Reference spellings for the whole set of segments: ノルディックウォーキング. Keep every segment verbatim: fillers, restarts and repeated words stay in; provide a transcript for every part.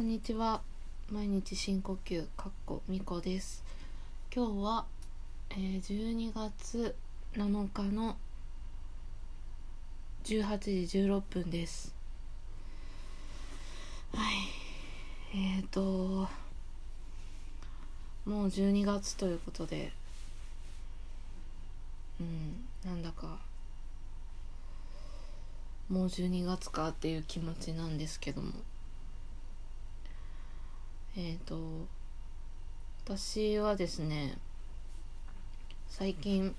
こんにちは。毎日深呼吸かっこみこです。今日は、えー、じゅうにがつなのかのじゅうはちじじゅうろっぷんです。はいえーともうじゅうにがつということで、うんなんだかもうじゅうにがつかっていう気持ちなんですけども、えーと私はですね、最近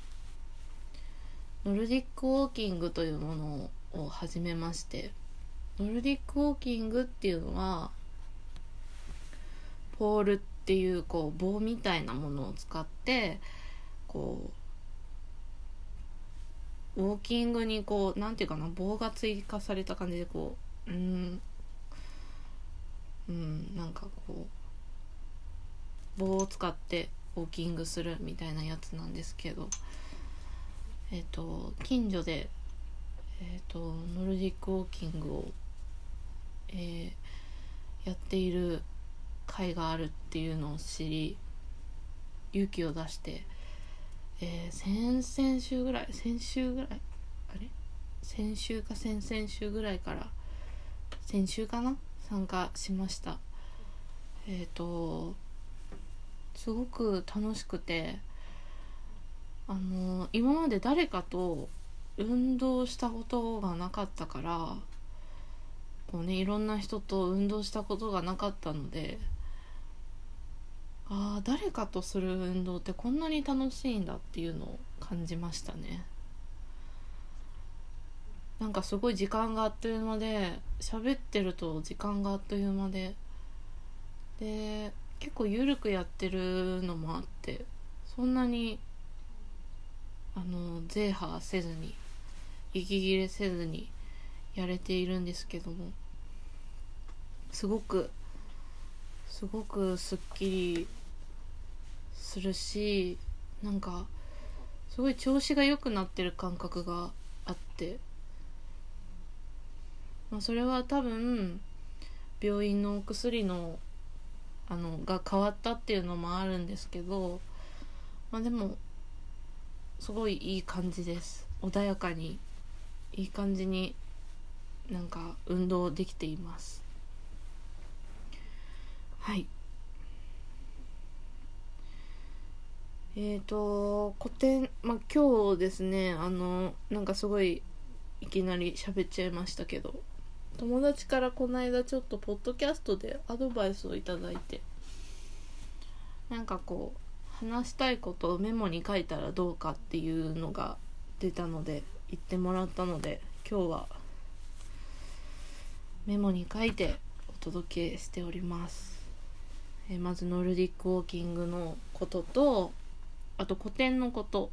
ノルディックウォーキングというものを始めまして、ノルディックウォーキングっていうのはポールっていうこう棒みたいなものを使ってこうウォーキングにこうなんていうかな棒が追加された感じでこううーんうん、なんかこう棒を使ってウォーキングするみたいなやつなんですけど、えっと近所で、えっとノルディックウォーキングを、えー、やっている会があるっていうのを知り、勇気を出して、えー、先々週ぐらい先週ぐらいあれ先週か先々週ぐらいから先週かな参加しました。えっとすごく楽しくて、あの今まで誰かと運動したことがなかったから、こうねいろんな人と運動したことがなかったので、ああ誰かとする運動ってこんなに楽しいんだっていうのを感じましたね。なんかすごい時間があっという間で、喋ってると時間があっという間で、で結構ゆるくやってるのもあって、そんなにあのゼーハーせずに息切れせずにやれているんですけども、すごくすごくすっきりするし、なんかすごい調子が良くなってる感覚があって、まあ、それは多分病院のお薬の、あのが変わったっていうのもあるんですけど、まあ、でもすごいいい感じです。穏やかにいい感じになんか運動できています。はいえーと古典、まあ、今日ですね、あのなんかすごいいきなり喋っちゃいましたけど、友達からこの間ちょっとポッドキャストでアドバイスをいただいて、なんかこう話したいことをメモに書いたらどうかっていうのが出たので、言ってもらったので、今日はメモに書いてお届けしております。えまずノルディックウォーキングのことと、あと古典のこと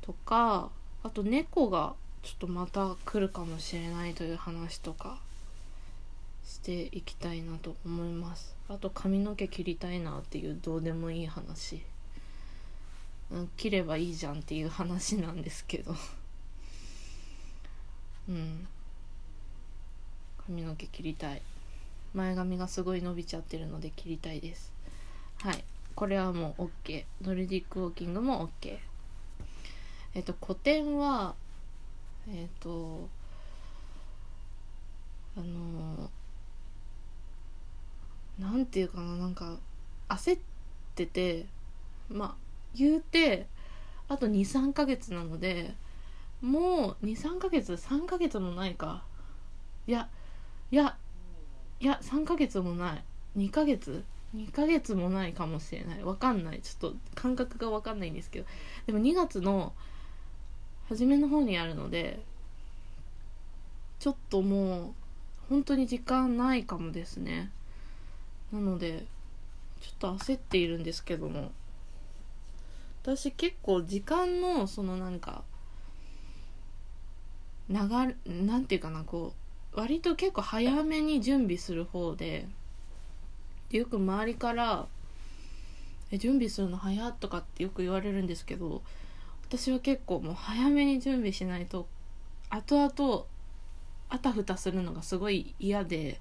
とか、あと猫がちょっとまた来るかもしれないという話とかしていきたいなと思います。あと髪の毛切りたいなっていうどうでもいい話、うん、切ればいいじゃんっていう話なんですけどうん髪の毛切りたい、前髪がすごい伸びちゃってるので切りたいです。はい、これはもう OK、 ノルディックウォーキングも OK。 えっと古典はえーとあのー、なんていうかななんか焦ってて、まあ言うてあと にさんかげつなので、もう にさんかげつさんかげつもないかいやいやいやさんかげつもないにかげつにかげつもないかもしれない、わかんない、ちょっと感覚がわかんないんですけど、でもにがつの初めの方にやるので、ちょっともう本当に時間ないかもですね。なのでちょっと焦っているんですけども、私結構時間のそのなんか流れなんていうかなこう割と結構早めに準備する方で、よく周りからえ準備するの早とかってよく言われるんですけど、私は結構もう早めに準備しないと後々あたふたするのがすごい嫌で、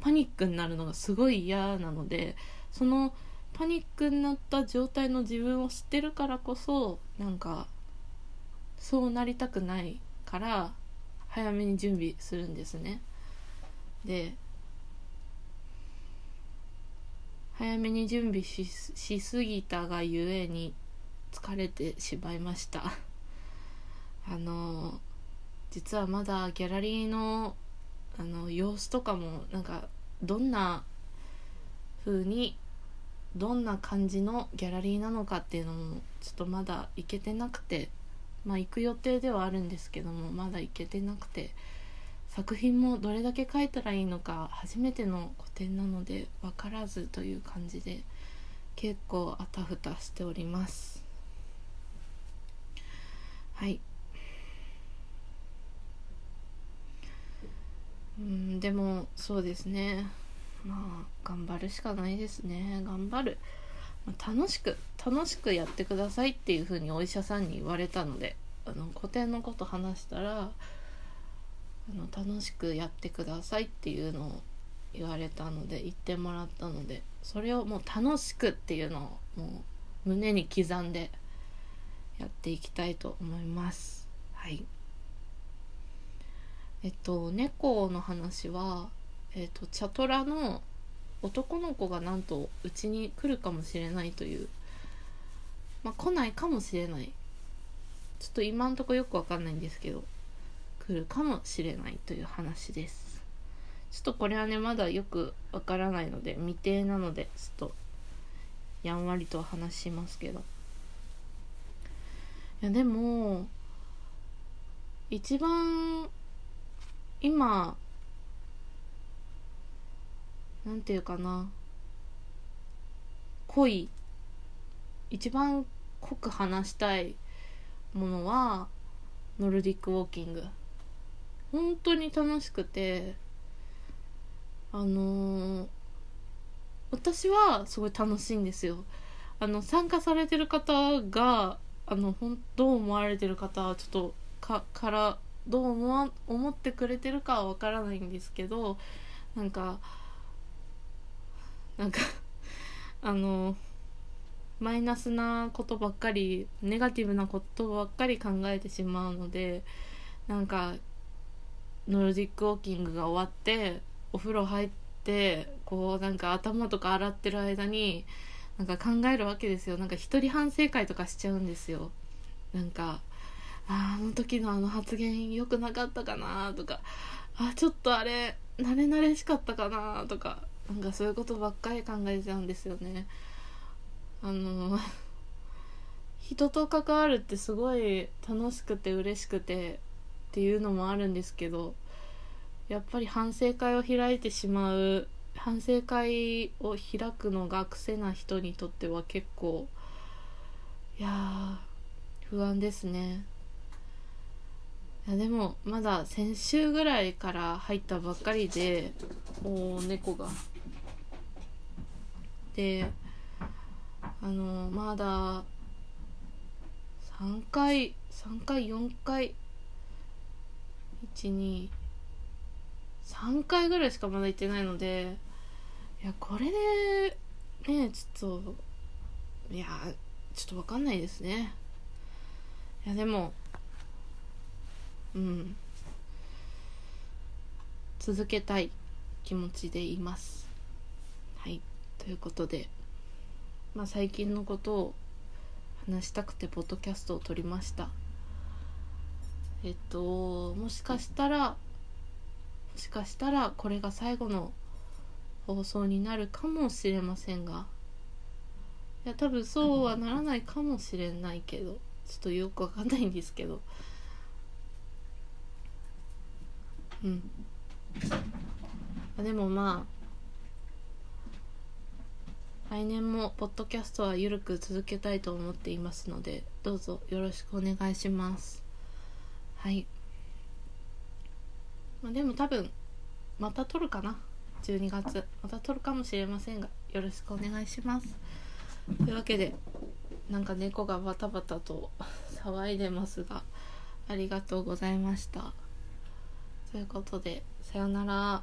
パニックになるのがすごい嫌なので、そのパニックになった状態の自分を知ってるからこそ、なんかそうなりたくないから早めに準備するんですね。で、早めに準備 し, しすぎたがゆえに疲れてしまいましたあの実はまだギャラリー の, あの様子とかも、なんかどんな風にどんな感じのギャラリーなのかっていうのもちょっとまだ行けてなくて、まあ行く予定ではあるんですけども、まだ行けてなくて、作品もどれだけ描いたらいいのか初めての個展なので分からずという感じで、結構あたふたしております。はい。うん、でもそうですね、まあ頑張るしかないですね。頑張る、まあ、楽しく楽しくやってくださいっていうふうにお医者さんに言われたので、あの個展のこと話したら、あの楽しくやってくださいっていうのを言われたので、言ってもらったので、それをもう楽しくっていうのをもう胸に刻んでやっていきたいと思います。はい。えっと猫の話は、えっとチャトラの男の子がなんとうちに来るかもしれないという、まあ来ないかもしれない、ちょっと今んとこよくわかんないんですけど、来るかもしれないという話です。ちょっとこれはねまだよくわからないので、未定なのでちょっとやんわりと話しますけど、いやでも一番今なんていうかな、濃い一番濃く話したいものはノルディックウォーキング。本当に楽しくて、あのー、私はすごい楽しいんですよ。あの参加されてる方が、あのどう思われてる方はちょっとかからどう 思, わ思ってくれてるかはわからないんですけど、なんかなんかあのマイナスなことばっかり、ネガティブなことばっかり考えてしまうので、なんかノルディックウォーキングが終わってお風呂入って、こうなんか頭とか洗ってる間になんか考えるわけですよ。なんか一人反省会とかしちゃうんですよ。なんかあの時のあの発言良くなかったかなとか、あちょっとあれ慣れ慣れしかったかなとか、なんかそういうことばっかり考えちゃうんですよね。あの人と関わるってすごい楽しくて嬉しくてっていうのもあるんですけど、やっぱり反省会を開いてしまう、反省会を開くのが癖な人にとっては結構、いや不安ですね。いやでもまだ先週ぐらいから入ったばっかりで、お猫がで、あのまださんかいさんかいよんかいいちにさんかいぐらいしかまだ行ってないので、いやこれでねちょっといやちょっと分かんないですね。いやでもうん、続けたい気持ちでいます。はい、ということで、まあ、最近のことを話したくてポッドキャストを撮りました。えっともしかしたらもしかしたらこれが最後の放送になるかもしれませんが、いや多分そうはならないかもしれないけど、ちょっとよくわかんないんですけど、うん、でもまあ来年もポッドキャストは緩く続けたいと思っていますので、どうぞよろしくお願いします。はい、まあ、でも多分また撮るかな、じゅうにがつまた撮るかもしれませんが、よろしくお願いします。というわけで、なんか猫がバタバタと騒いでますが、ありがとうございました。ということで、さよなら。